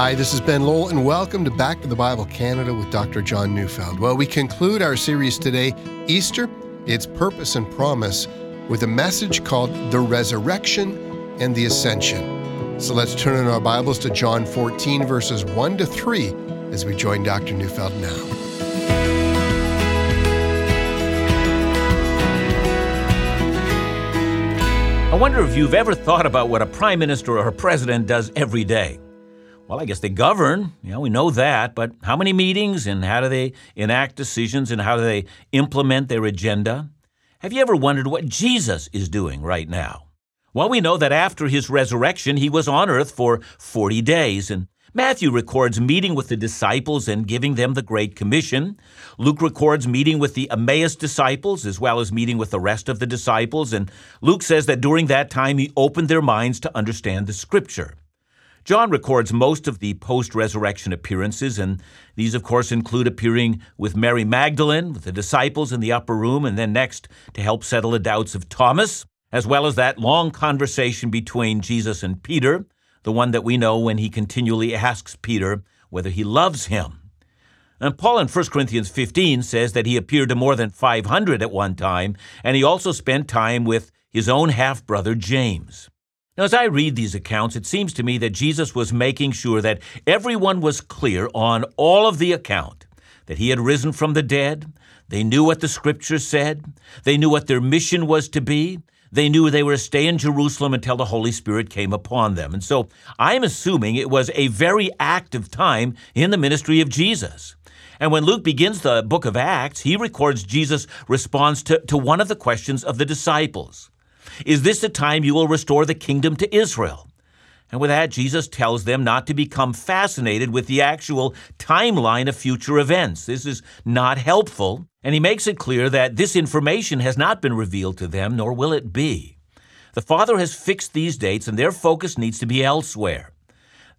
Hi, this is Ben Lowell, and welcome to Back to the Bible Canada with Dr. John Neufeld. Well, we conclude our series today, Easter, Its Purpose and Promise, with a message called The Resurrection and the Ascension. So let's turn in our Bibles to John 14, verses 1 to 3, as we join Dr. Neufeld now. I wonder if you've ever thought about what a prime minister or a president does every day. Well, I guess they govern, we know that, but how many meetings and how do they enact decisions and how do they implement their agenda? Have you ever wondered what Jesus is doing right now? Well, we know that after his resurrection, he was on earth for 40 days, and Matthew records meeting with the disciples and giving them the Great Commission. Luke records meeting with the Emmaus disciples as well as meeting with the rest of the disciples. And Luke says that during that time, he opened their minds to understand the Scripture. John records most of the post-resurrection appearances, and these, of course, include appearing with Mary Magdalene, with the disciples in the upper room, and then next to help settle the doubts of Thomas, as well as that long conversation between Jesus and Peter, the one that we know when he continually asks Peter whether he loves him. And Paul in 1 Corinthians 15 says that he appeared to more than 500 at one time, and he also spent time with his own half-brother James. Now, as I read these accounts, it seems to me that Jesus was making sure that everyone was clear on all of the account, that he had risen from the dead, they knew what the Scripture said, they knew what their mission was to be, they knew they were to stay in Jerusalem until the Holy Spirit came upon them. And so I'm assuming it was a very active time in the ministry of Jesus. And when Luke begins the book of Acts, he records Jesus' response to one of the questions of the disciples. Is this the time you will restore the kingdom to Israel? And with that, Jesus tells them not to become fascinated with the actual timeline of future events. This is not helpful, and he makes it clear that this information has not been revealed to them, nor will it be. The Father has fixed these dates, and their focus needs to be elsewhere.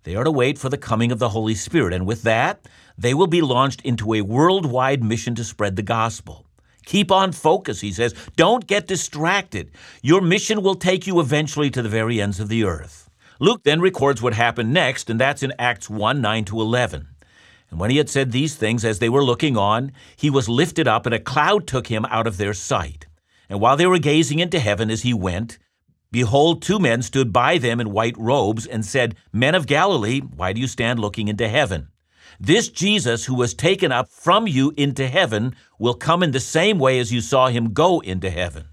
They are to wait for the coming of the Holy Spirit, and with that, they will be launched into a worldwide mission to spread the gospel. Keep on focus, he says. Don't get distracted. Your mission will take you eventually to the very ends of the earth. Luke then records what happened next, and that's in Acts 1, 9 to 11. And when he had said these things, as they were looking on, he was lifted up, and a cloud took him out of their sight. And while they were gazing into heaven as he went, behold, two men stood by them in white robes and said, Men of Galilee, why do you stand looking into heaven? This Jesus who was taken up from you into heaven will come in the same way as you saw him go into heaven.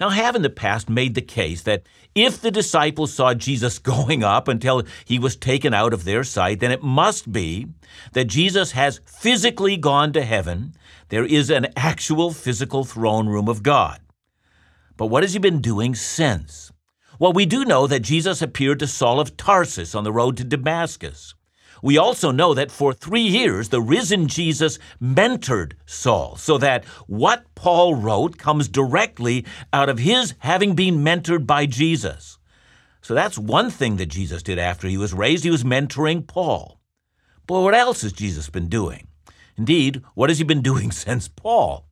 Now, I have in the past made the case that if the disciples saw Jesus going up until he was taken out of their sight, then it must be that Jesus has physically gone to heaven. There is an actual physical throne room of God. But what has he been doing since? Well, we do know that Jesus appeared to Saul of Tarsus on the road to Damascus. We also know that for 3 years, the risen Jesus mentored Saul, so that what Paul wrote comes directly out of his having been mentored by Jesus. So that's one thing that Jesus did after he was raised. He was mentoring Paul. But what else has Jesus been doing? Indeed, what has he been doing since Paul?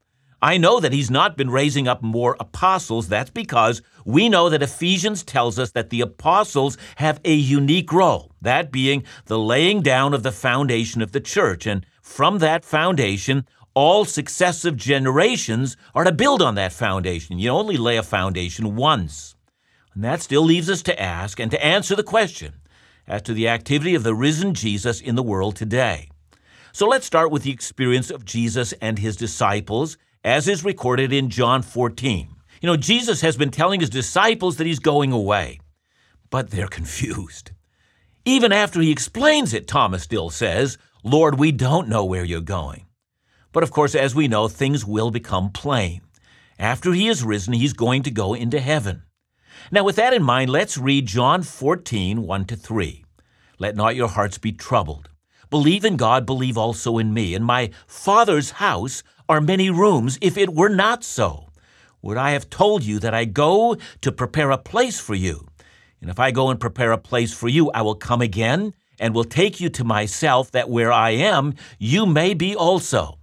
I know that he's not been raising up more apostles. That's because we know that Ephesians tells us that the apostles have a unique role, that being the laying down of the foundation of the church. And from that foundation, all successive generations are to build on that foundation. You only lay a foundation once. And that still leaves us to ask and to answer the question as to the activity of the risen Jesus in the world today. So let's start with the experience of Jesus and his disciples, as is recorded in John 14. Jesus has been telling his disciples that he's going away, but they're confused. Even after he explains it, Thomas still says, Lord, we don't know where you're going. But of course, as we know, things will become plain. After he is risen, he's going to go into heaven. Now, with that in mind, let's read John 14, 1 to 3. Let not your hearts be troubled. Believe in God, believe also in me. In my Father's house are many rooms. If it were not so, would I have told you that I go to prepare a place for you? And if I go and prepare a place for you, I will come again and will take you to myself, that where I am, you may be also.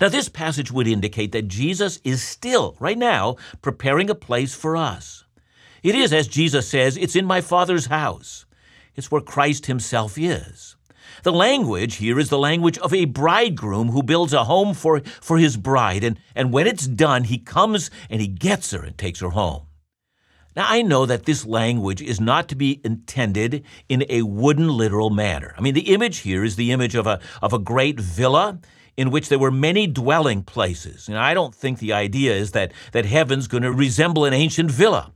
Now, this passage would indicate that Jesus is still, right now, preparing a place for us. It is, as Jesus says, it's in my Father's house. It's where Christ himself is. The language here is the language of a bridegroom who builds a home for his bride, and when it's done, he comes and he gets her and takes her home. Now, I know that this language is not to be intended in a wooden, literal manner. I mean, the image here is the image of a great villa in which there were many dwelling places. And I don't think the idea is that heaven's going to resemble an ancient villa,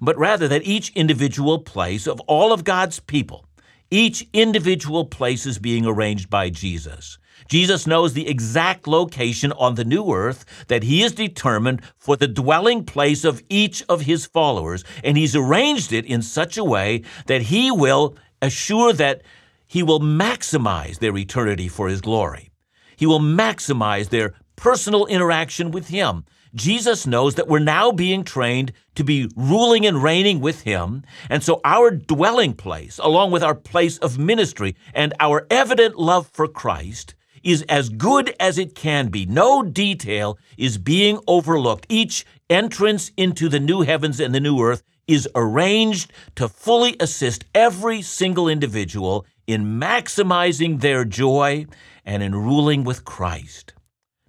but rather that each individual place of all of God's people, each individual place is being arranged by Jesus. Jesus knows the exact location on the new earth that he has determined for the dwelling place of each of his followers, and he's arranged it in such a way that he will assure that he will maximize their eternity for his glory. He will maximize their personal interaction with him. Jesus knows that we're now being trained to be ruling and reigning with him, and so our dwelling place, along with our place of ministry and our evident love for Christ, is as good as it can be. No detail is being overlooked. Each entrance into the new heavens and the new earth is arranged to fully assist every single individual in maximizing their joy and in ruling with Christ.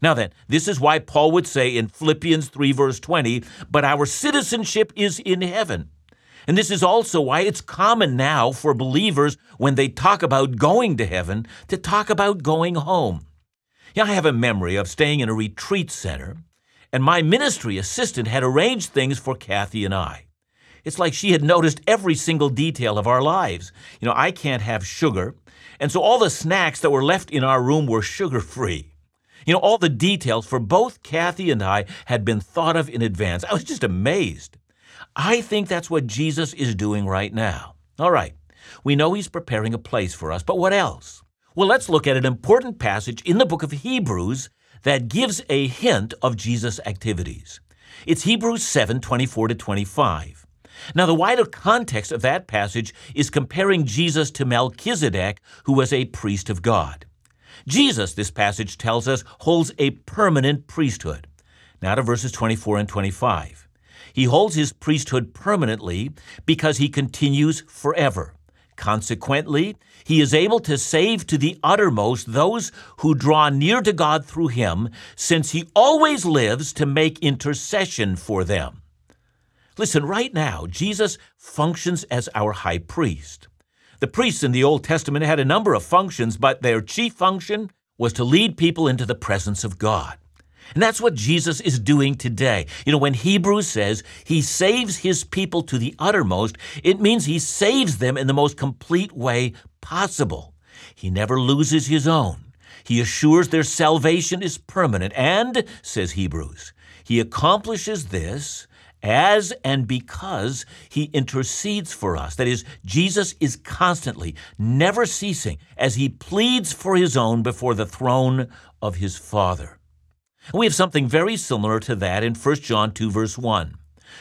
Now then, this is why Paul would say in Philippians 3, verse 20, but our citizenship is in heaven. And this is also why it's common now for believers, when they talk about going to heaven, to talk about going home. Yeah, I have a memory of staying in a retreat center, and my ministry assistant had arranged things for Kathy and I. It's like she had noticed every single detail of our lives. You know, I can't have sugar, and so all the snacks that were left in our room were sugar-free. You know, all the details for both Kathy and I had been thought of in advance. I was just amazed. I think that's what Jesus is doing right now. All right, we know he's preparing a place for us, but what else? Well, let's look at an important passage in the book of Hebrews that gives a hint of Jesus' activities. It's Hebrews 7, 24 to 25. Now, the wider context of that passage is comparing Jesus to Melchizedek, who was a priest of God. Jesus, this passage tells us, holds a permanent priesthood. Now to verses 24 and 25. He holds his priesthood permanently because he continues forever. Consequently, he is able to save to the uttermost those who draw near to God through him, since he always lives to make intercession for them. Listen, right now, Jesus functions as our high priest. The priests in the Old Testament had a number of functions, but their chief function was to lead people into the presence of God. And that's what Jesus is doing today. You know, when Hebrews says he saves his people to the uttermost, it means he saves them in the most complete way possible. He never loses his own. He assures their salvation is permanent. And, says Hebrews, he accomplishes this as and because he intercedes for us. That is, Jesus is constantly, never ceasing, as he pleads for his own before the throne of his Father. We have something very similar to that in 1 John 2, verse 1.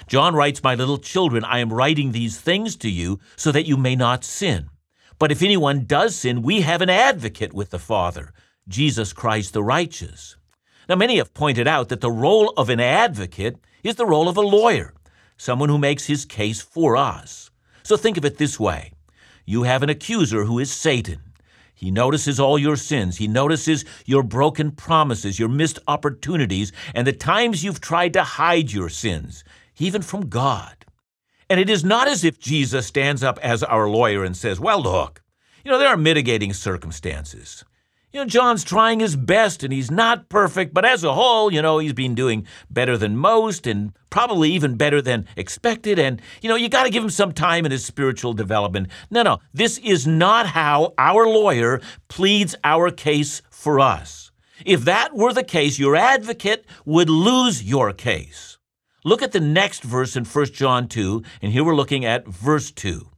John writes, "My little children, I am writing these things to you so that you may not sin. But if anyone does sin, we have an advocate with the Father, Jesus Christ the righteous." Now, many have pointed out that the role of an advocate is the role of a lawyer, someone who makes his case for us. So think of it this way. You have an accuser who is Satan. He notices all your sins. He notices your broken promises, your missed opportunities, and the times you've tried to hide your sins, even from God. And it is not as if Jesus stands up as our lawyer and says, well, look, there are mitigating circumstances. John's trying his best, and he's not perfect, but as a whole, he's been doing better than most and probably even better than expected, and, you got to give him some time in his spiritual development. No, this is not how our lawyer pleads our case for us. If that were the case, your advocate would lose your case. Look at the next verse in 1 John 2, and here we're looking at verse 2.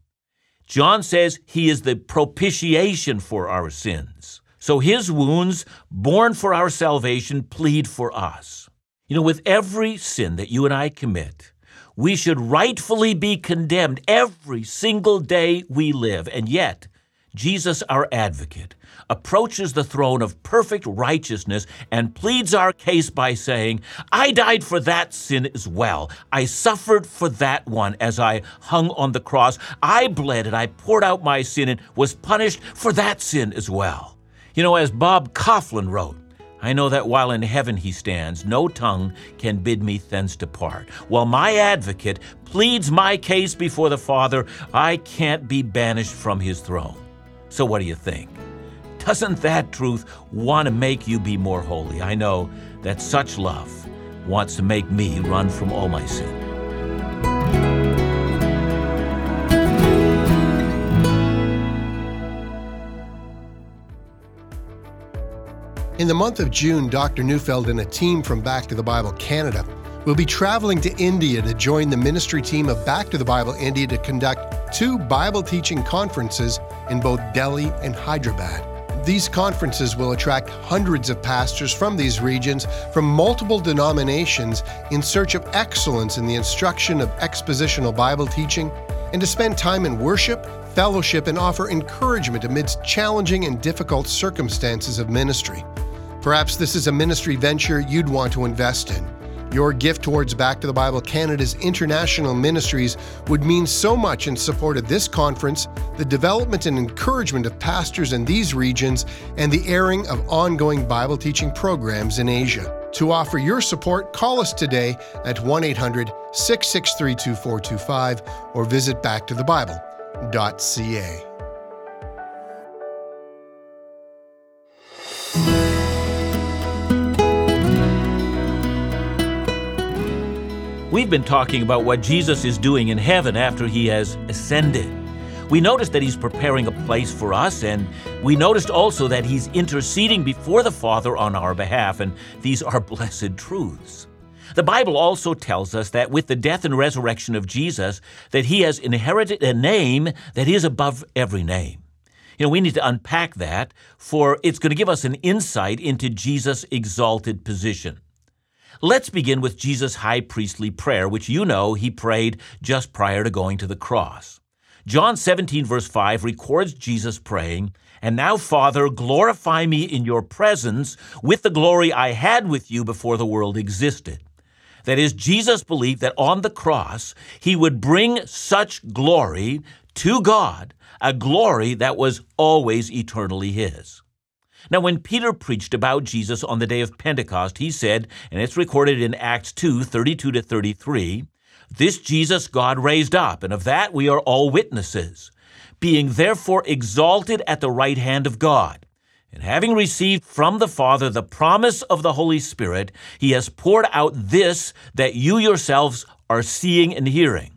John says he is the propitiation for our sins. So his wounds, borne for our salvation, plead for us. With every sin that you and I commit, we should rightfully be condemned every single day we live. And yet, Jesus, our advocate, approaches the throne of perfect righteousness and pleads our case by saying, I died for that sin as well. I suffered for that one as I hung on the cross. I bled and I poured out my sin and was punished for that sin as well. You know, as Bob Coughlin wrote, I know that while in heaven he stands, no tongue can bid me thence depart. While my advocate pleads my case before the Father, I can't be banished from his throne. So what do you think? Doesn't that truth want to make you be more holy? I know that such love wants to make me run from all my sin. In the month of June, Dr. Neufeld and a team from Back to the Bible Canada will be traveling to India to join the ministry team of Back to the Bible India to conduct 2 Bible teaching conferences in both Delhi and Hyderabad. These conferences will attract hundreds of pastors from these regions from multiple denominations in search of excellence in the instruction of expositional Bible teaching and to spend time in worship, fellowship, and offer encouragement amidst challenging and difficult circumstances of ministry. Perhaps this is a ministry venture you'd want to invest in. Your gift towards Back to the Bible Canada's international ministries would mean so much in support of this conference, the development and encouragement of pastors in these regions, and the airing of ongoing Bible teaching programs in Asia. To offer your support, call us today at 1-800-663-2425 or visit backtothebible.ca. We've been talking about what Jesus is doing in heaven after he has ascended. We noticed that he's preparing a place for us, and we noticed also that he's interceding before the Father on our behalf, and these are blessed truths. The Bible also tells us that with the death and resurrection of Jesus, that he has inherited a name that is above every name. You know, we need to unpack that, for it's going to give us an insight into Jesus' exalted position. Let's begin with Jesus' high priestly prayer, which you know he prayed just prior to going to the cross. John 17, verse 5 records Jesus praying, "And now, Father, glorify me in your presence with the glory I had with you before the world existed." That is, Jesus believed that on the cross, he would bring such glory to God, a glory that was always eternally his. Now, when Peter preached about Jesus on the day of Pentecost, he said, and it's recorded in Acts 2, 32 to 33, "This Jesus God raised up, and of that we are all witnesses, being therefore exalted at the right hand of God. And having received from the Father the promise of the Holy Spirit, he has poured out this that you yourselves are seeing and hearing."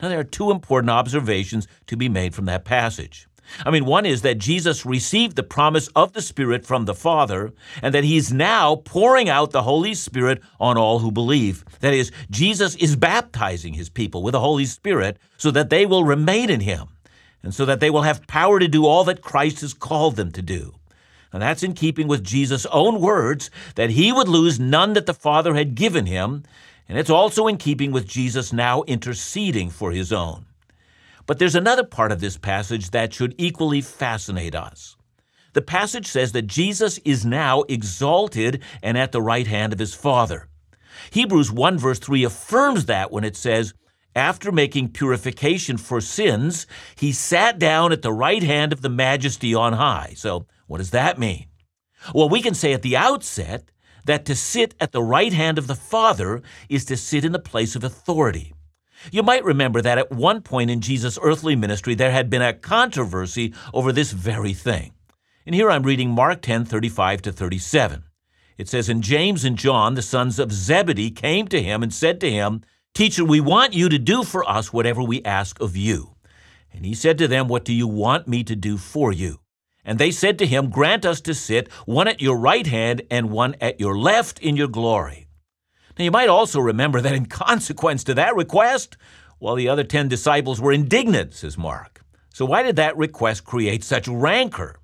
Now, there are 2 important observations to be made from that passage. One is that Jesus received the promise of the Spirit from the Father, and that he's now pouring out the Holy Spirit on all who believe. That is, Jesus is baptizing his people with the Holy Spirit so that they will remain in him, and so that they will have power to do all that Christ has called them to do. And that's in keeping with Jesus' own words, that he would lose none that the Father had given him, and it's also in keeping with Jesus now interceding for his own. But there's another part of this passage that should equally fascinate us. The passage says that Jesus is now exalted and at the right hand of his Father. Hebrews 1 verse 3 affirms that when it says, "After making purification for sins, he sat down at the right hand of the Majesty on high." So what does that mean? Well, we can say at the outset that to sit at the right hand of the Father is to sit in the place of authority. You might remember that at one point in Jesus' earthly ministry, there had been a controversy over this very thing. And here I'm reading Mark 10, 35 to 37. It says, "And James and John, the sons of Zebedee, came to him and said to him, 'Teacher, we want you to do for us whatever we ask of you.' And he said to them, 'What do you want me to do for you?' And they said to him, 'Grant us to sit, one at your right hand and one at your left in your glory.'" Now, you might also remember that in consequence to that request, well, the other 10 disciples were indignant, says Mark. So why did that request create such rancor?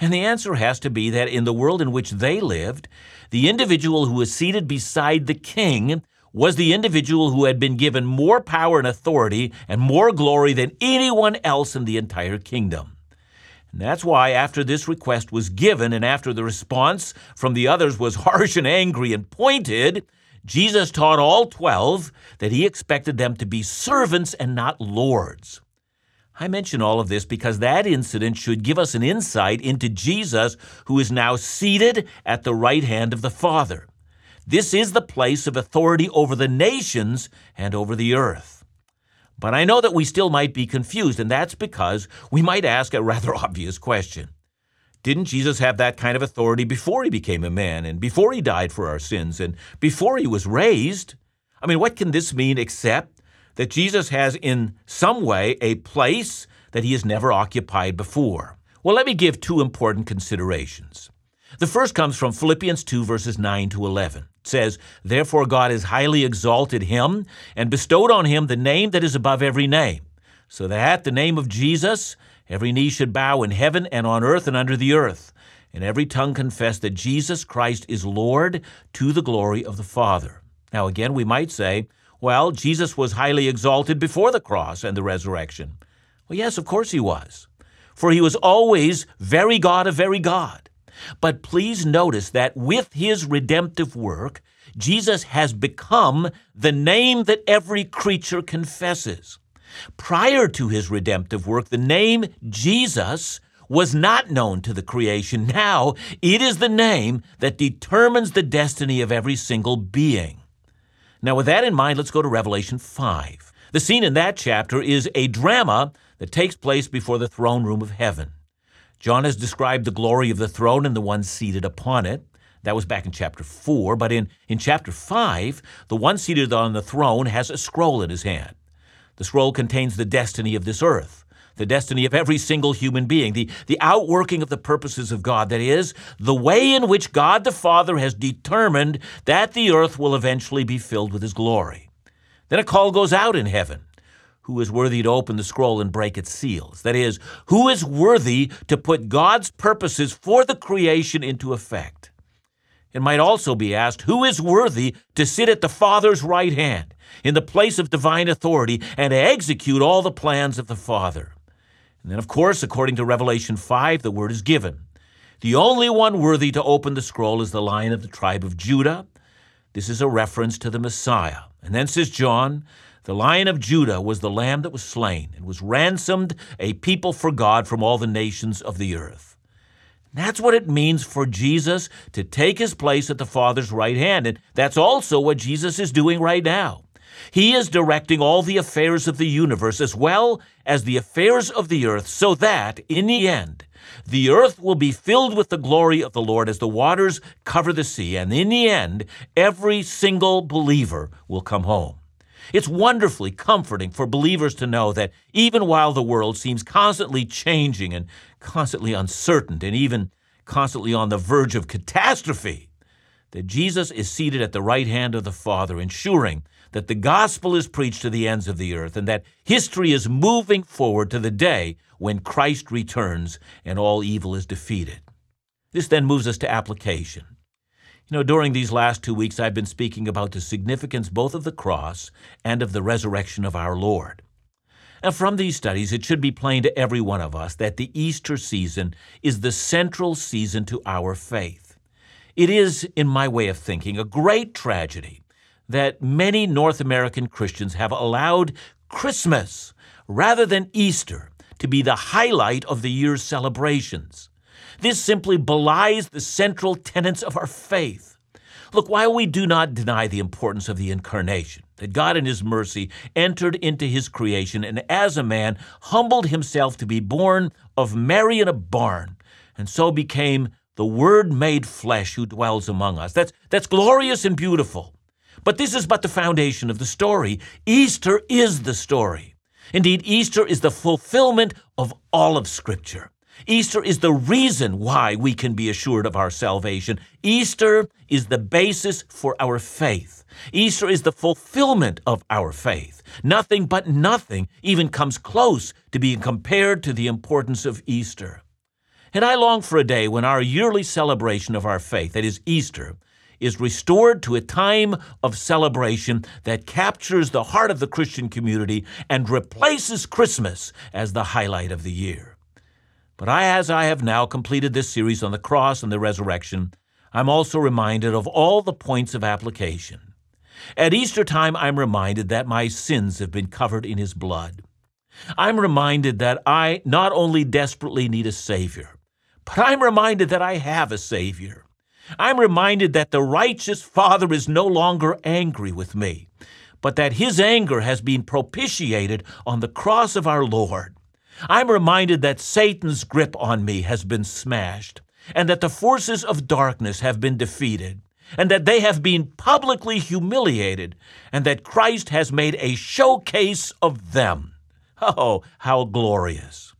And the answer has to be that in the world in which they lived, the individual who was seated beside the king was the individual who had been given more power and authority and more glory than anyone else in the entire kingdom. And that's why after this request was given and after the response from the others was harsh and angry and pointed, Jesus taught all 12 that he expected them to be servants and not lords. I mention all of this because that incident should give us an insight into Jesus, who is now seated at the right hand of the Father. This is the place of authority over the nations and over the earth. But I know that we still might be confused, and that's because we might ask a rather obvious question. Didn't Jesus have that kind of authority before he became a man, and before he died for our sins, and before he was raised? I mean, what can this mean except that Jesus has in some way a place that he has never occupied before? Well, let me give two important considerations. The first comes from Philippians 2, verses 9 to 11. It says, "Therefore God has highly exalted him and bestowed on him the name that is above every name, so that at the name of Jesus every knee should bow in heaven and on earth and under the earth, and every tongue confess that Jesus Christ is Lord, to the glory of the Father." Now again, we might say, well, Jesus was highly exalted before the cross and the resurrection. Well, yes, of course he was, for he was always very God of very God. But please notice that with his redemptive work, Jesus has become the name that every creature confesses. Prior to his redemptive work, the name Jesus was not known to the creation. Now, it is the name that determines the destiny of every single being. Now, with that in mind, let's go to Revelation 5. The scene in that chapter is a drama that takes place before the throne room of heaven. John has described the glory of the throne and the one seated upon it. That was back in chapter 4, but in chapter 5, the one seated on the throne has a scroll in his hand. The scroll contains the destiny of this earth, the destiny of every single human being, the outworking of the purposes of God, that is, the way in which God the Father has determined that the earth will eventually be filled with his glory. Then a call goes out in heaven: who is worthy to open the scroll and break its seals? That is, who is worthy to put God's purposes for the creation into effect? It might also be asked, who is worthy to sit at the Father's right hand in the place of divine authority and to execute all the plans of the Father? And then, of course, according to Revelation 5, the word is given. The only one worthy to open the scroll is the Lion of the tribe of Judah. This is a reference to the Messiah. And then says John, "The Lion of Judah was the Lamb that was slain and was ransomed a people for God from all the nations of the earth." That's what it means for Jesus to take his place at the Father's right hand. And that's also what Jesus is doing right now. He is directing all the affairs of the universe as well as the affairs of the earth, so that, in the end, the earth will be filled with the glory of the Lord as the waters cover the sea. And in the end, every single believer will come home. It's wonderfully comforting for believers to know that even while the world seems constantly changing and constantly uncertain and even constantly on the verge of catastrophe, that Jesus is seated at the right hand of the Father, ensuring that the gospel is preached to the ends of the earth and that history is moving forward to the day when Christ returns and all evil is defeated. This then moves us to application. During these last 2 weeks, I've been speaking about the significance both of the cross and of the resurrection of our Lord. And from these studies, it should be plain to every one of us that the Easter season is the central season to our faith. It is, in my way of thinking, a great tragedy that many North American Christians have allowed Christmas rather than Easter to be the highlight of the year's celebrations. This simply belies the central tenets of our faith. Look, while we do not deny the importance of the Incarnation, that God in his mercy entered into his creation and as a man humbled himself to be born of Mary in a barn, and so became the Word made flesh who dwells among us. That's glorious and beautiful. But this is but the foundation of the story. Easter is the story. Indeed, Easter is the fulfillment of all of Scripture. Easter is the reason why we can be assured of our salvation. Easter is the basis for our faith. Easter is the fulfillment of our faith. Nothing but nothing even comes close to being compared to the importance of Easter. And I long for a day when our yearly celebration of our faith, that is Easter, is restored to a time of celebration that captures the heart of the Christian community and replaces Christmas as the highlight of the year. But as I have now completed this series on the cross and the resurrection, I'm also reminded of all the points of application. At Easter time, I'm reminded that my sins have been covered in His blood. I'm reminded that I not only desperately need a Savior, but I'm reminded that I have a Savior. I'm reminded that the righteous Father is no longer angry with me, but that His anger has been propitiated on the cross of our Lord. I'm reminded that Satan's grip on me has been smashed, and that the forces of darkness have been defeated, and that they have been publicly humiliated, and that Christ has made a showcase of them. Oh, how glorious!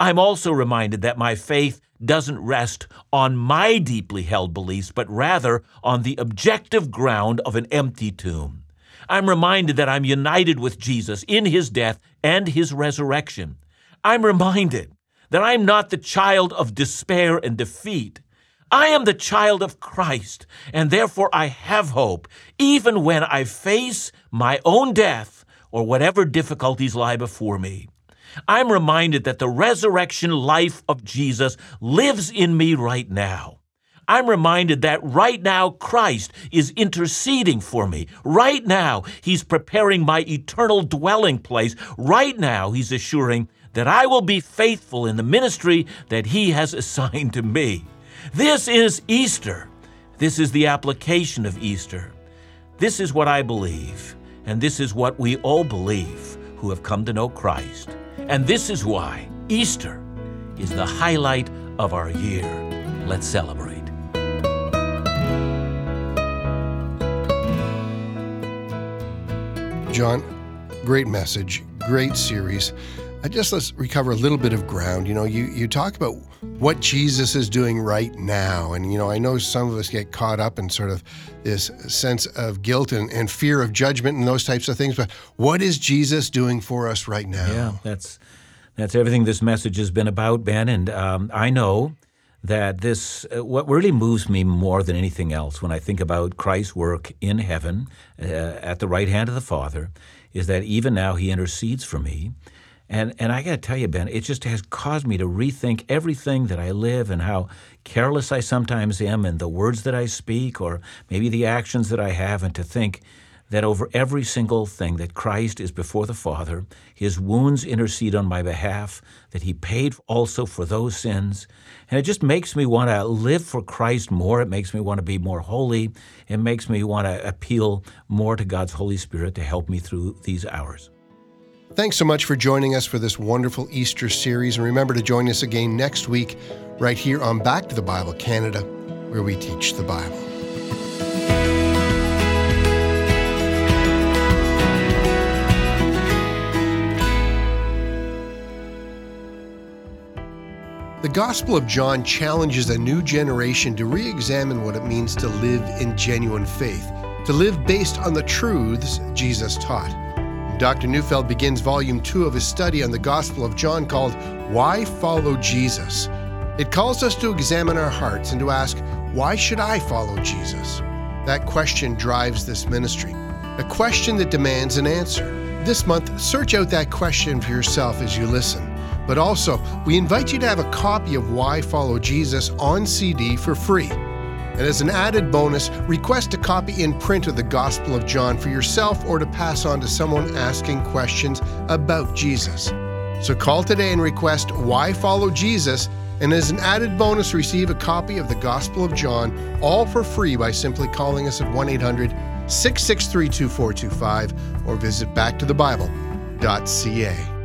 I'm also reminded that my faith doesn't rest on my deeply held beliefs, but rather on the objective ground of an empty tomb. I'm reminded that I'm united with Jesus in His death and His resurrection. I'm reminded that I'm not the child of despair and defeat. I am the child of Christ, and therefore I have hope, even when I face my own death or whatever difficulties lie before me. I'm reminded that the resurrection life of Jesus lives in me right now. I'm reminded that right now Christ is interceding for me. Right now He's preparing my eternal dwelling place. Right now He's assuring that I will be faithful in the ministry that He has assigned to me. This is Easter. This is the application of Easter. This is what I believe, and this is what we all believe who have come to know Christ. And this is why Easter is the highlight of our year. Let's celebrate. John, great message, great series. Let's recover a little bit of ground. You talk about what Jesus is doing right now. And, I know some of us get caught up in sort of this sense of guilt and fear of judgment and those types of things. But what is Jesus doing for us right now? Yeah, that's everything this message has been about, Ben. And I know that what really moves me more than anything else when I think about Christ's work in heaven at the right hand of the Father is that even now He intercedes for me. And I got to tell you, Ben, it just has caused me to rethink everything that I live and how careless I sometimes am and the words that I speak or maybe the actions that I have, and to think that over every single thing that Christ is before the Father, His wounds intercede on my behalf, that He paid also for those sins. And it just makes me want to live for Christ more. It makes me want to be more holy. It makes me want to appeal more to God's Holy Spirit to help me through these hours. Thanks so much for joining us for this wonderful Easter series. And remember to join us again next week right here on Back to the Bible Canada, where we teach the Bible. The Gospel of John challenges a new generation to re-examine what it means to live in genuine faith, to live based on the truths Jesus taught. Dr. Neufeld begins Volume 2 of his study on the Gospel of John called Why Follow Jesus? It calls us to examine our hearts and to ask, why should I follow Jesus? That question drives this ministry, a question that demands an answer. This month, search out that question for yourself as you listen. But also, we invite you to have a copy of Why Follow Jesus on CD for free. And as an added bonus, request a copy in print of the Gospel of John for yourself or to pass on to someone asking questions about Jesus. So call today and request Why Follow Jesus, and as an added bonus, receive a copy of the Gospel of John, all for free by simply calling us at 1-800-663-2425 or visit backtothebible.ca.